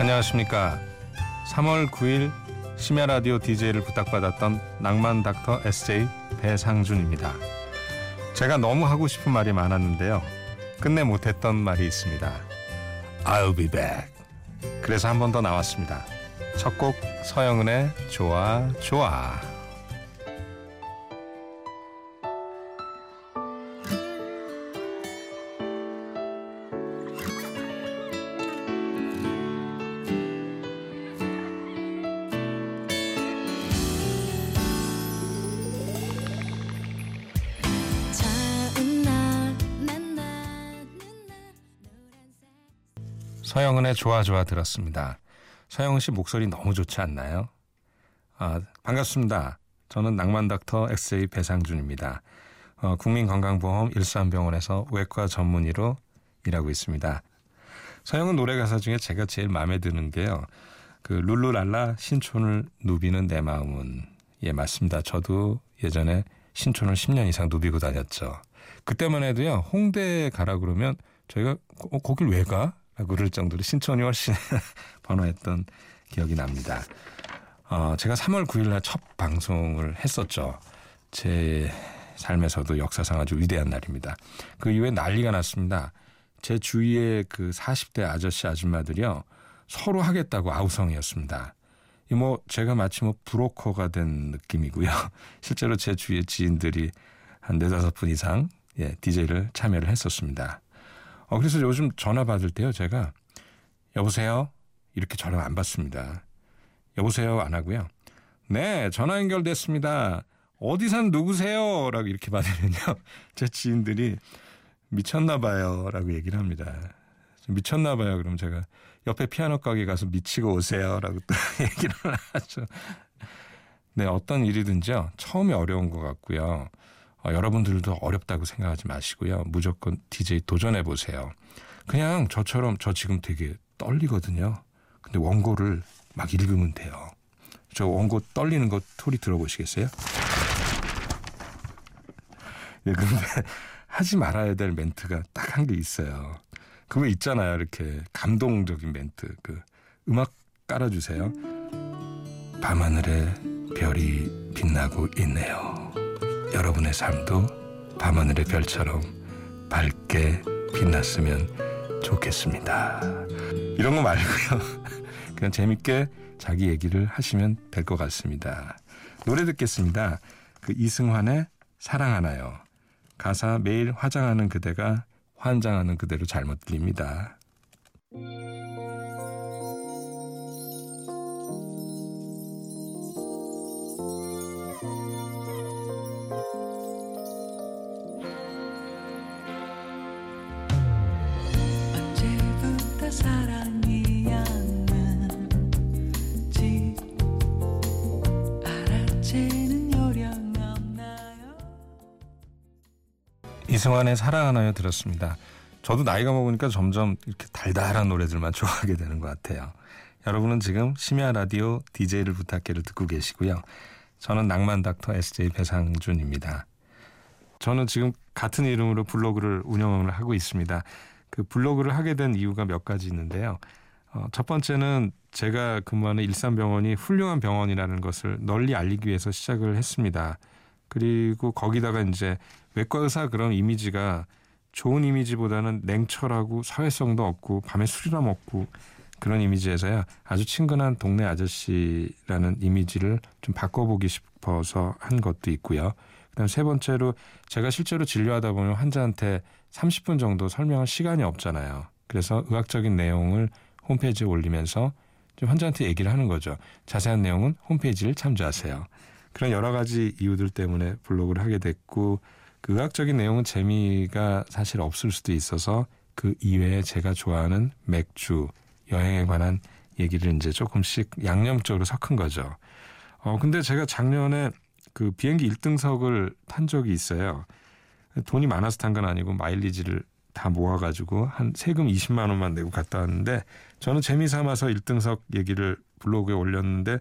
안녕하십니까. 3월 9일 심야 라디오 DJ를 부탁받았던 낭만 닥터 SJ 배상준입니다. 제가 너무 하고 싶은 말이 많았는데요. 끝내 못했던 말이 있습니다. I'll be back. 그래서 한 번 더 나왔습니다. 첫 곡 서영은의 좋아 좋아. 서영은의 좋아 좋아 들었습니다. 서영은 씨 목소리 너무 좋지 않나요? 반갑습니다. 저는 낭만 닥터 XA 배상준입니다. 국민건강보험 일산병원에서 외과 전문의로 일하고 있습니다. 서영은 노래 가사 중에 제가 제일 마음에 드는 게요. 그 룰루랄라 신촌을 누비는 내 마음은. 예, 맞습니다. 저도 예전에 신촌을 10년 이상 누비고 다녔죠. 그때만 해도요. 홍대에 가라 그러면 저희가 거길 왜 가? 그럴 정도로 신촌이 훨씬 번화했던 기억이 납니다. 제가 3월 9일날 첫 방송을 했었죠. 제 삶에서도 역사상 아주 위대한 날입니다. 그 이후에 난리가 났습니다. 제 주위에 그 40대 아저씨 아줌마들이요. 서로 하겠다고 아우성이었습니다. 제가 마치 브로커가 된 느낌이고요. 실제로 제 주위의 지인들이 한 4-5분 이상 DJ를 참여를 했었습니다. 그래서 요즘 전화 받을 때요. 제가 여보세요? 이렇게 전화 안 받습니다. 여보세요? 안 하고요. 네, 전화 연결됐습니다. 어디 산 누구세요? 라고 이렇게 받으면요. 제 지인들이 미쳤나 봐요. 라고 얘기를 합니다. 미쳤나 봐요. 그럼 제가 옆에 피아노 가게 가서 미치고 오세요. 라고 또 얘기를 하죠. 네, 어떤 일이든지요. 처음에 어려운 것 같고요. 여러분들도 어렵다고 생각하지 마시고요. 무조건 DJ 도전해보세요. 그냥 저처럼 저 지금 되게 떨리거든요. 근데 원고를 막 읽으면 돼요. 저 원고 떨리는 거 소리 들어보시겠어요? 예, 근데 하지 말아야 될 멘트가 딱 한 게 있어요. 그거 있잖아요. 이렇게 감동적인 멘트. 그 음악 깔아주세요. 밤하늘에 별이 빛나고 있네요. 여러분의 삶도 밤하늘의 별처럼 밝게 빛났으면 좋겠습니다. 이런 거 말고요. 그냥 재밌게 자기 얘기를 하시면 될 것 같습니다. 노래 듣겠습니다. 그 이승환의 사랑하나요. 가사 매일 화장하는 그대가 환장하는 그대로 잘못 들립니다. 이승환의 사랑하나요 들었습니다. 저도 나이가 먹으니까 점점 이렇게 달달한 노래들만 좋아하게 되는 것 같아요. 여러분은 지금 심야 라디오 DJ를 부탁해를 듣고 계시고요. 저는 낭만 닥터 SJ 배상준입니다. 저는 지금 같은 이름으로 블로그를 운영을 하고 있습니다. 그 블로그를 하게 된 이유가 몇 가지 있는데요. 첫 번째는 제가 근무하는 일산병원이 훌륭한 병원이라는 것을 널리 알리기 위해서 시작을 했습니다. 그리고 거기다가 이제 외과의사 그런 이미지가 좋은 이미지보다는 냉철하고 사회성도 없고 밤에 술이나 먹고 그런 이미지에서야 아주 친근한 동네 아저씨라는 이미지를 좀 바꿔보기 싶어서 한 것도 있고요. 그다음 세 번째로 제가 실제로 진료하다 보면 환자한테 30분 정도 설명할 시간이 없잖아요. 그래서 의학적인 내용을 홈페이지에 올리면서 좀 환자한테 얘기를 하는 거죠. 자세한 내용은 홈페이지를 참조하세요. 그런 여러 가지 이유들 때문에 블로그를 하게 됐고 그 의학적인 내용은 재미가 사실 없을 수도 있어서 그 이외에 제가 좋아하는 맥주, 여행에 관한 얘기를 이제 조금씩 양념적으로 섞은 거죠. 근데 제가 작년에 그 비행기 1등석을 탄 적이 있어요. 돈이 많아서 탄 건 아니고 마일리지를 다 모아가지고 한 세금 20만 원만 내고 갔다 왔는데 저는 재미삼아서 1등석 얘기를 블로그에 올렸는데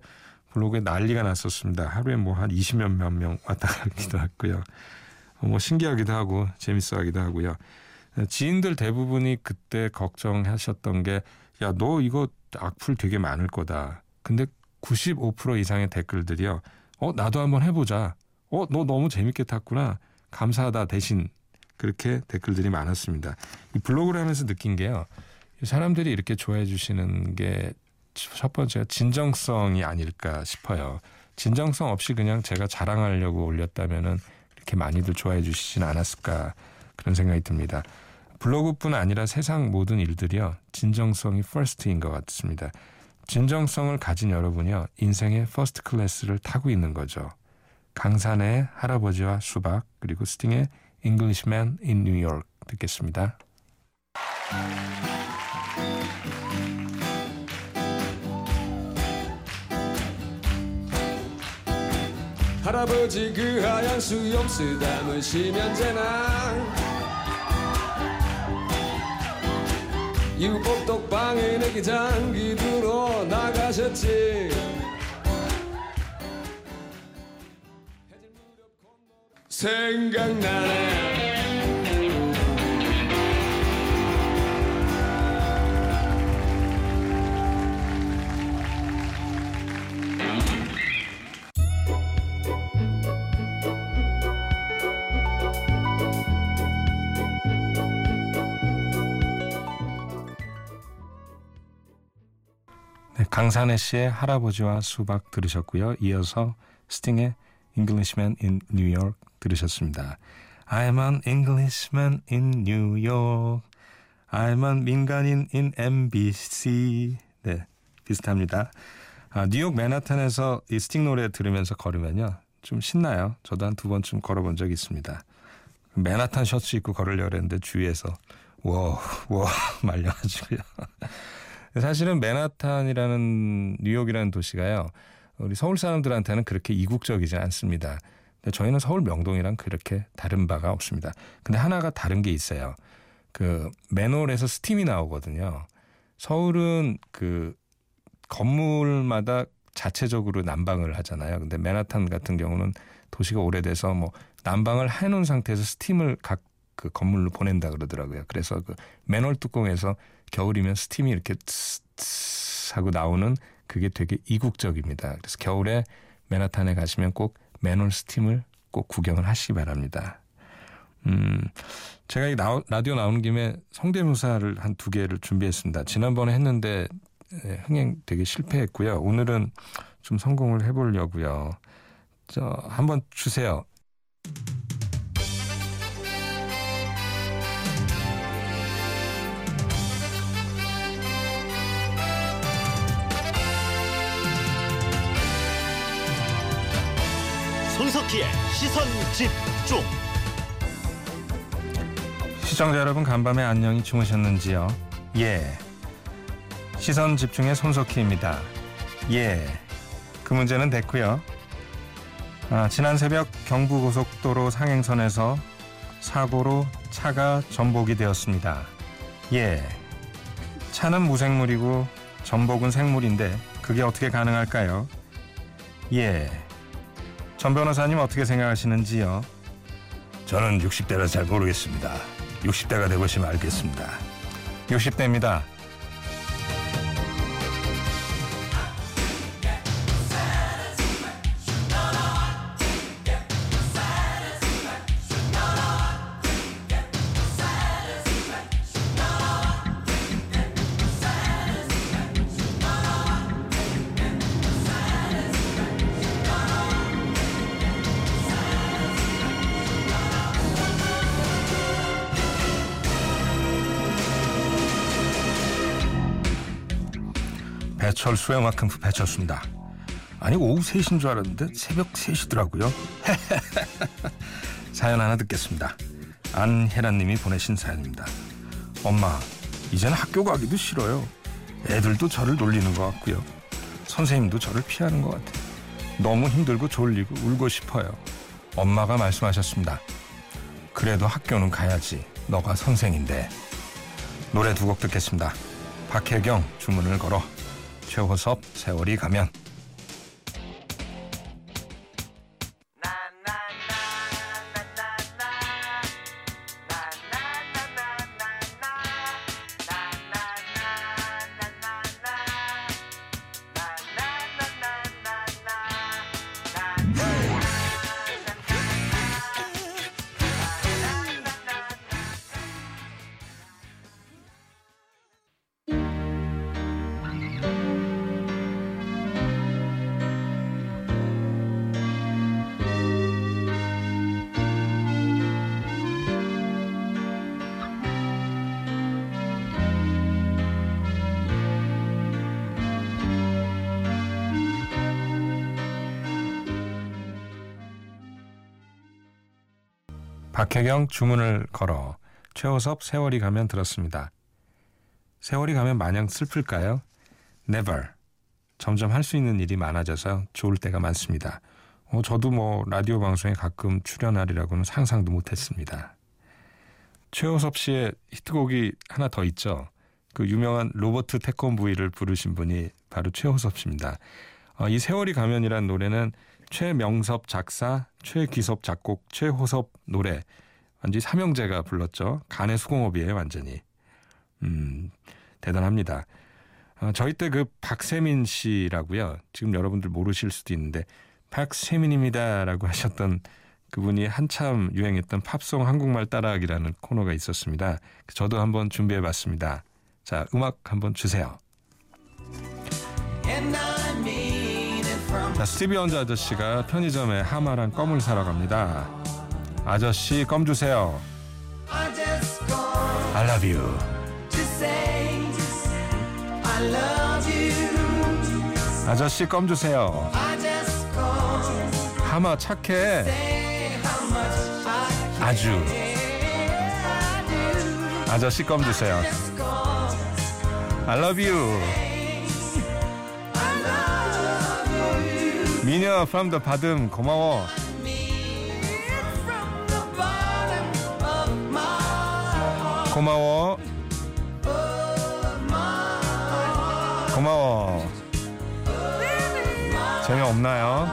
블로그에 난리가 났었습니다. 하루에 한 20몇 명 왔다 갔기도 했고요. 신기하기도 하고 재밌어 하기도 하고요. 지인들 대부분이 그때 걱정하셨던 게 야, 너 이거 악플 되게 많을 거다. 근데 95% 이상의 댓글들이요. 나도 한번 해보자. 너 너무 재밌게 탔구나. 감사하다 대신 그렇게 댓글들이 많았습니다. 이 블로그를 하면서 느낀 게요. 사람들이 이렇게 좋아해 주시는 게 첫 번째가 진정성이 아닐까 싶어요. 진정성 없이 그냥 제가 자랑하려고 올렸다면은 이렇게 많이들 좋아해 주시진 않았을까 그런 생각이 듭니다. 블로그뿐 아니라 세상 모든 일들이요. 진정성이 퍼스트인 것 같습니다. 진정성을 가진 여러분이요. 인생의 퍼스트 클래스를 타고 있는 거죠. 강산의 할아버지와 수박 그리고 스팅의 Englishman in New York 듣겠습니다. 할아버지 그 하얀 수염수 담으시면 되나 유복독방에 내게 장기 들어 나가셨지. 강산혜 씨의 할아버지와 수박 들으셨고요. 이어서 스팅의 Englishman in New York 들으셨습니다. I'm an Englishman in New York. I'm an 민간인 in MBC. 네, 비슷합니다. 뉴욕 맨하탄에서 이 스팅 노래 들으면서 걸으면요. 좀 신나요. 저도 한 두 번쯤 걸어본 적이 있습니다. 맨하탄 셔츠 입고 걸으려고 했는데 주위에서 워 말려가지고요. 사실은 맨하탄이라는 뉴욕이라는 도시가요. 우리 서울 사람들한테는 그렇게 이국적이지 않습니다. 근데 저희는 서울 명동이랑 그렇게 다른 바가 없습니다. 근데 하나가 다른 게 있어요. 그 맨홀에서 스팀이 나오거든요. 서울은 그 건물마다 자체적으로 난방을 하잖아요. 근데 맨하탄 같은 경우는 도시가 오래돼서 뭐 난방을 해놓은 상태에서 스팀을 각 그 건물로 보낸다 그러더라고요. 그래서 그 맨홀 뚜껑에서 겨울이면 스팀이 이렇게 츠츠 하고 나오는 그게 되게 이국적입니다. 그래서 겨울에 맨하탄에 가시면 꼭 맨홀 스팀을 꼭 구경을 하시기 바랍니다. 제가 이 라디오 나오는 김에 성대묘사를 한 두 개를 준비했습니다. 지난번에 했는데 흥행 되게 실패했고요. 오늘은 좀 성공을 해보려고요. 한번 주세요. 손석희의 시선집중. 시청자 여러분 간밤에 안녕히 주무셨는지요? 예. 시선집중의 손석희입니다. 예. 그 문제는 됐고요. 지난 새벽 경부고속도로 상행선에서 사고로 차가 전복이 되었습니다. 예. 차는 무생물이고 전복은 생물인데 그게 어떻게 가능할까요? 예. 전 변호사님 어떻게 생각하시는지요? 저는 60대라 잘 모르겠습니다. 60대가 되보시면 알겠습니다. 60대입니다. 배철수의 음악한 배철수입니다. 아니 오후 3시인 줄 알았는데 새벽 3시더라고요. 사연 하나 듣겠습니다. 안혜란님이 보내신 사연입니다. 엄마, 이제는 학교 가기도 싫어요. 애들도 저를 놀리는 것 같고요. 선생님도 저를 피하는 것 같아요. 너무 힘들고 졸리고 울고 싶어요. 엄마가 말씀하셨습니다. 그래도 학교는 가야지. 너가 선생인데. 노래 두 곡 듣겠습니다. 박혜경 주문을 걸어. 최호섭 세월이 가면. 박혜경 주문을 걸어 최호섭 세월이 가면 들었습니다. 세월이 가면 마냥 슬플까요? Never. 점점 할 수 있는 일이 많아져서 좋을 때가 많습니다. 저도 라디오 방송에 가끔 출연하리라고는 상상도 못했습니다. 최호섭 씨의 히트곡이 하나 더 있죠. 그 유명한 로버트 태권브이를 부르신 분이 바로 최호섭 씨입니다. 이 세월이 가면이란 노래는 최명섭 작사, 최기섭 작곡, 최호섭 노래. 완전히 삼형제가 불렀죠. 간의 수공업이에요, 완전히. 대단합니다. 저희 때 그 박세민 씨라고요. 지금 여러분들 모르실 수도 있는데 박세민입니다라고 하셨던 그분이 한참 유행했던 팝송 한국말 따라하기라는 코너가 있었습니다. 저도 한번 준비해봤습니다. 자, 음악 한번 주세요. 자, 스티비 원저 아저씨가 편의점에 하마랑 껌을 사러 갑니다. 아저씨 껌 주세요. I love you. 아저씨 껌 주세요. 하마 착해. 아주. 아저씨 껌 주세요. I love you. 미녀 from the bottom 고마워. 고마워. 고마워. 재미없나요?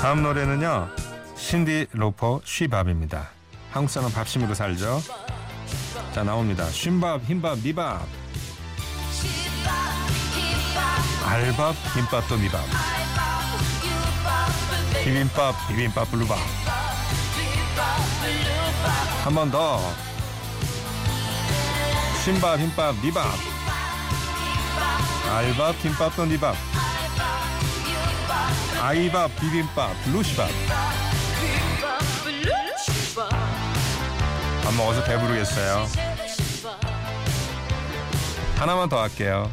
다음 노래는요, 신디로퍼 쉬밥입니다. 한국 사람 밥심으로 살죠. 자, 나옵니다. 쉰밥, 흰밥, 미밥. 알밥, 김밥 또 미밥. 비빔밥, 비빔밥, 블루밥. 한 번 더. 쉰밥, 흰밥, 미밥. 알밥, 김밥 또 미밥. 아이밥, 비빔밥, 루시밥. 밥 먹어서 배부르겠어요. 하나만 더 할게요.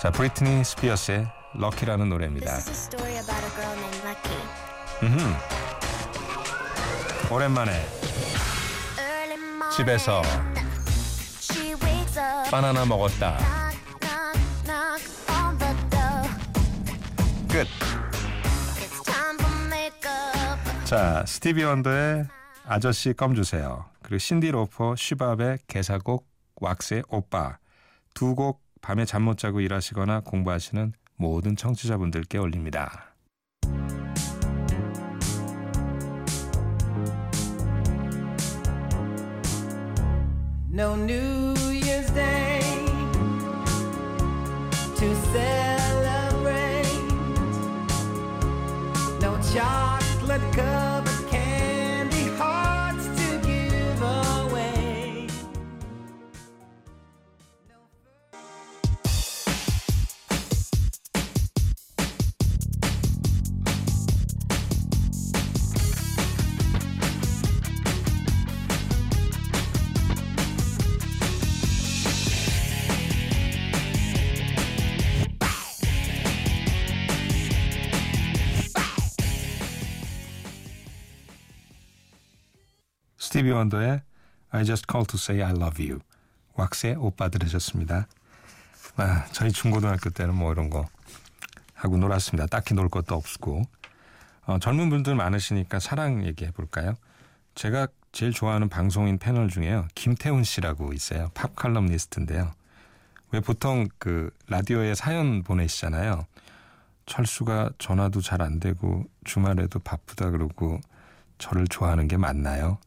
자, 브리트니 스피어스의 럭키라는 노래입니다. 오랜만에 집에서 바나나 먹었다. 끝. 자, 스티비 원더의 아저씨 껌 주세요. 그리고 신디로퍼 쉬밥의 개사곡, 왁스의 오빠. 두 곡 밤에 잠 못 자고 일하시거나 공부하시는 모든 청취자분들께 올립니다. No New Year's Day to say chocolate covered candy hearts to give away. 스티비 원더의 I just called to say I love you. 왁스의 오빠 들으셨습니다. 저희 중고등학교 때는 이런 거 하고 놀았습니다. 딱히 놀 것도 없고. 젊은 분들 많으시니까 사랑 얘기해 볼까요? 제가 제일 좋아하는 방송인 패널 중에요, 김태훈 씨라고 있어요. 팝 칼럼니스트인데요. 왜 보통 그 라디오에 사연 보내시잖아요. 철수가 전화도 잘 안 되고 주말에도 바쁘다 그러고 저를 좋아하는 게 맞나요?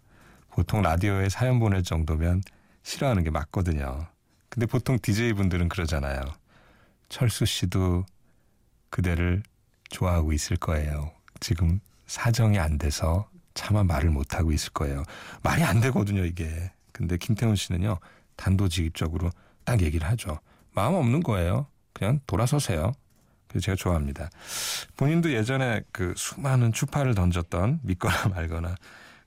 보통 라디오에 사연 보낼 정도면 싫어하는 게 맞거든요. 근데 보통 DJ분들은 그러잖아요. 철수 씨도 그대를 좋아하고 있을 거예요. 지금 사정이 안 돼서 차마 말을 못하고 있을 거예요. 말이 안 되거든요, 이게. 근데 김태훈 씨는요, 단도직입적으로 딱 얘기를 하죠. 마음 없는 거예요. 그냥 돌아서세요. 그래서 제가 좋아합니다. 본인도 예전에 그 수많은 추파를 던졌던 믿거나 말거나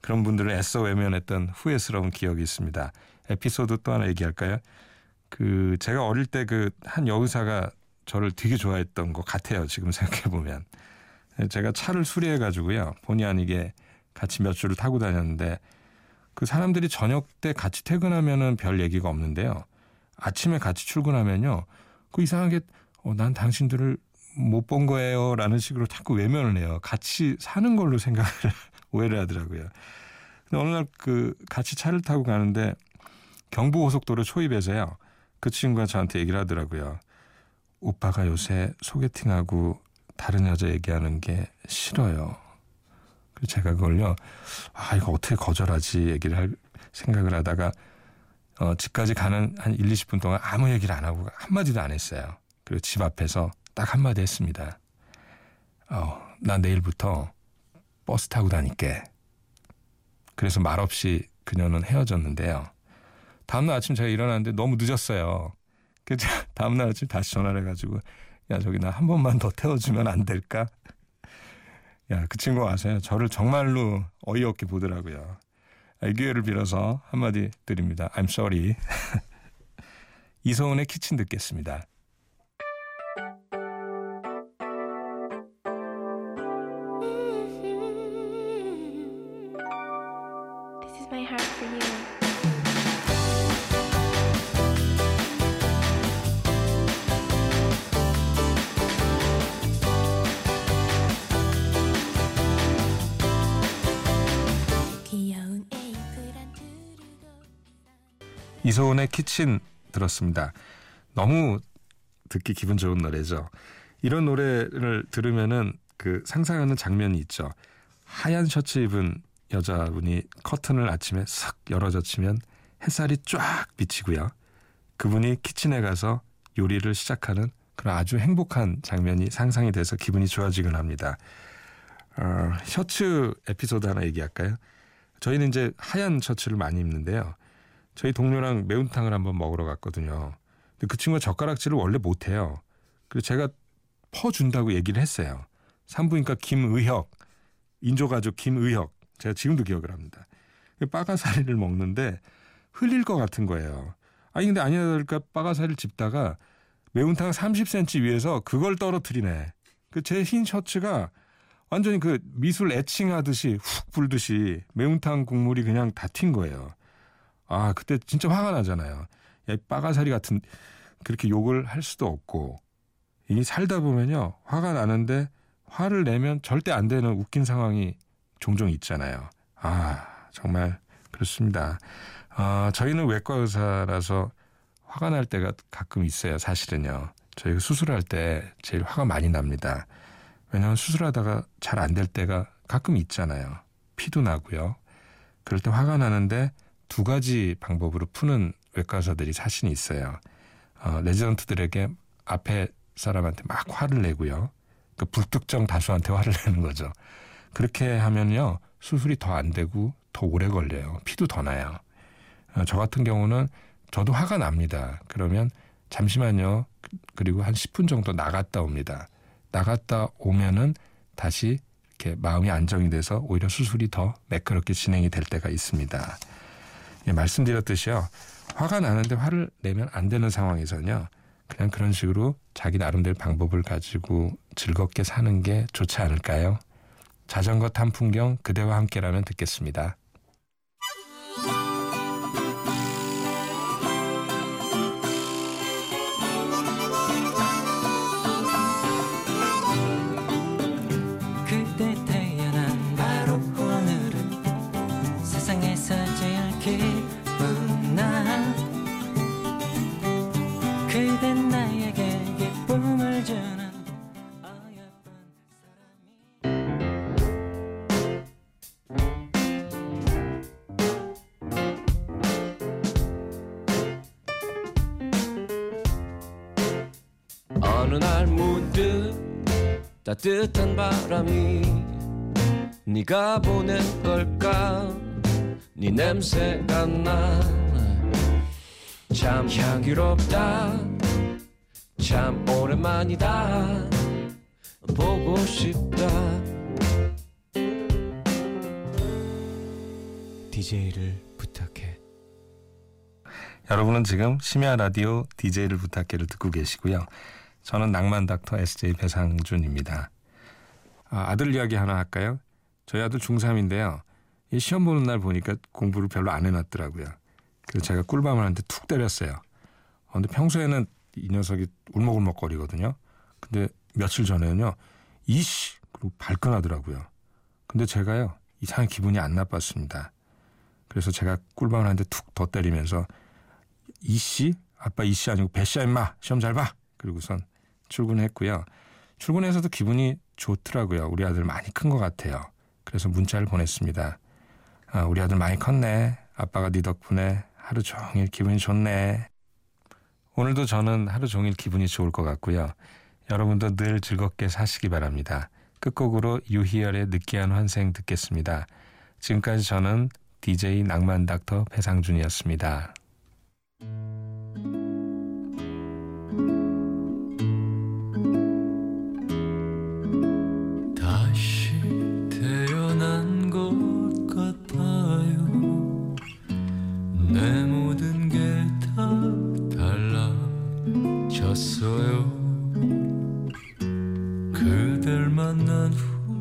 그런 분들을 애써 외면했던 후회스러운 기억이 있습니다. 에피소드 또 하나 얘기할까요? 제가 어릴 때 한 여의사가 저를 되게 좋아했던 것 같아요. 지금 생각해보면. 제가 차를 수리해가지고요. 본의 아니게 같이 몇 주를 타고 다녔는데 그 사람들이 저녁 때 같이 퇴근하면은 별 얘기가 없는데요. 아침에 같이 출근하면요. 그 이상하게 난 당신들을 못 본 거예요. 라는 식으로 자꾸 외면을 해요. 같이 사는 걸로 생각을 오해를 하더라고요. 근데 어느 날 그 같이 차를 타고 가는데 경부고속도로 초입에서요. 그 친구가 저한테 얘기를 하더라고요. 오빠가 요새 소개팅하고 다른 여자 얘기하는 게 싫어요. 그래서 제가 그걸요. 아, 이거 어떻게 거절하지 얘기를 할 생각을 하다가 집까지 가는 한 1, 20분 동안 아무 얘기를 안 하고 한마디도 안 했어요. 그리고 집 앞에서 딱 한마디 했습니다. 나 내일부터 버스 타고 다닐게. 그래서 말없이 그녀는 헤어졌는데요. 다음날 아침 제가 일어났는데 너무 늦었어요. 그래서 다음날 아침 다시 전화를 해가지고 야 저기 나 한 번만 더 태워주면 안 될까? 야, 그 친구 아세요? 저를 정말로 어이없게 보더라고요. 이 기회를 빌어서 한마디 드립니다. I'm sorry. 이소은의 키친 듣겠습니다. 이소은의 키친 들었습니다. 너무 듣기 기분 좋은 노래죠. 이런 노래를 들으면은 그 상상하는 장면이 있죠. 하얀 셔츠 입은 여자분이 커튼을 아침에 싹 열어젖히면 햇살이 쫙 비치고요. 그분이 키친에 가서 요리를 시작하는 그런 아주 행복한 장면이 상상이 돼서 기분이 좋아지곤 합니다. 셔츠 에피소드 하나 얘기할까요? 저희는 이제 하얀 셔츠를 많이 입는데요. 저희 동료랑 매운탕을 한번 먹으러 갔거든요. 근데 그 친구가 젓가락질을 원래 못해요. 그래서 제가 퍼준다고 얘기를 했어요. 산부인과 김의혁, 인조가족 김의혁. 제가 지금도 기억을 합니다. 빠가사리를 먹는데 흘릴 것 같은 거예요. 아니 근데 아니나 다를까 빠가사리를 집다가 매운탕 30cm 위에서 그걸 떨어뜨리네. 그 제 흰 셔츠가 완전히 그 미술 애칭하듯이 훅 불듯이 매운탕 국물이 그냥 다 튄 거예요. 아, 그때 진짜 화가 나잖아요. 야, 빠가사리 같은 그렇게 욕을 할 수도 없고 이게 살다 보면요. 화가 나는데 화를 내면 절대 안 되는 웃긴 상황이 종종 있잖아요. 아, 정말 그렇습니다. 저희는 외과 의사라서 화가 날 때가 가끔 있어요. 사실은요. 저희가 수술할 때 제일 화가 많이 납니다. 왜냐하면 수술하다가 잘 안 될 때가 가끔 있잖아요. 피도 나고요. 그럴 때 화가 나는데 두 가지 방법으로 푸는 외과 의사들이 자신이 있어요. 레지던트들에게 앞에 사람한테 막 화를 내고요. 그 불특정 다수한테 화를 내는 거죠. 그렇게 하면요. 수술이 더 안 되고 더 오래 걸려요. 피도 더 나요. 저 같은 경우는 저도 화가 납니다. 그러면 잠시만요. 그리고 한 10분 정도 나갔다 옵니다. 나갔다 오면은 다시 이렇게 마음이 안정이 돼서 오히려 수술이 더 매끄럽게 진행이 될 때가 있습니다. 예, 말씀드렸듯이요. 화가 나는데 화를 내면 안 되는 상황에서는요. 그냥 그런 식으로 자기 나름대로 방법을 가지고 즐겁게 사는 게 좋지 않을까요? 자전거 탄 풍경 그대와 함께라면 듣겠습니다. 어느 날 문득 따뜻한 바람이 네가 보낸 걸까 네 냄새가 나 참 향기롭다 참 오랜만이다 보고 싶다 DJ를 부탁해. 여러분은 지금 심야 라디오 DJ를 부탁해를 듣고 계시고요. 저는 낭만 닥터 SJ 배상준입니다. 아들 이야기 하나 할까요? 저희 아들 중3인데요. 시험 보는 날 보니까 공부를 별로 안 해놨더라고요. 그래서 제가 꿀밤을 하는데 툭 때렸어요. 근데 평소에는 이 녀석이 울먹울먹거리거든요. 근데 며칠 전에는요. 이씨! 그리고 발끈하더라고요. 근데 제가요. 이상하게 기분이 안 나빴습니다. 그래서 제가 꿀밤을 하는데 툭 더 때리면서 이씨? 아빠 이씨 아니고 배씨야 임마! 시험 잘 봐! 그리고선 출근했고요. 출근해서도 기분이 좋더라고요. 우리 아들 많이 큰 것 같아요. 그래서 문자를 보냈습니다. 우리 아들 많이 컸네. 아빠가 네 덕분에 하루 종일 기분이 좋네. 오늘도 저는 하루 종일 기분이 좋을 것 같고요. 여러분도 늘 즐겁게 사시기 바랍니다. 끝곡으로 유희열의 느끼한 환생 듣겠습니다. 지금까지 저는 DJ 낭만 닥터 배상준이었습니다. 그댈 만난 후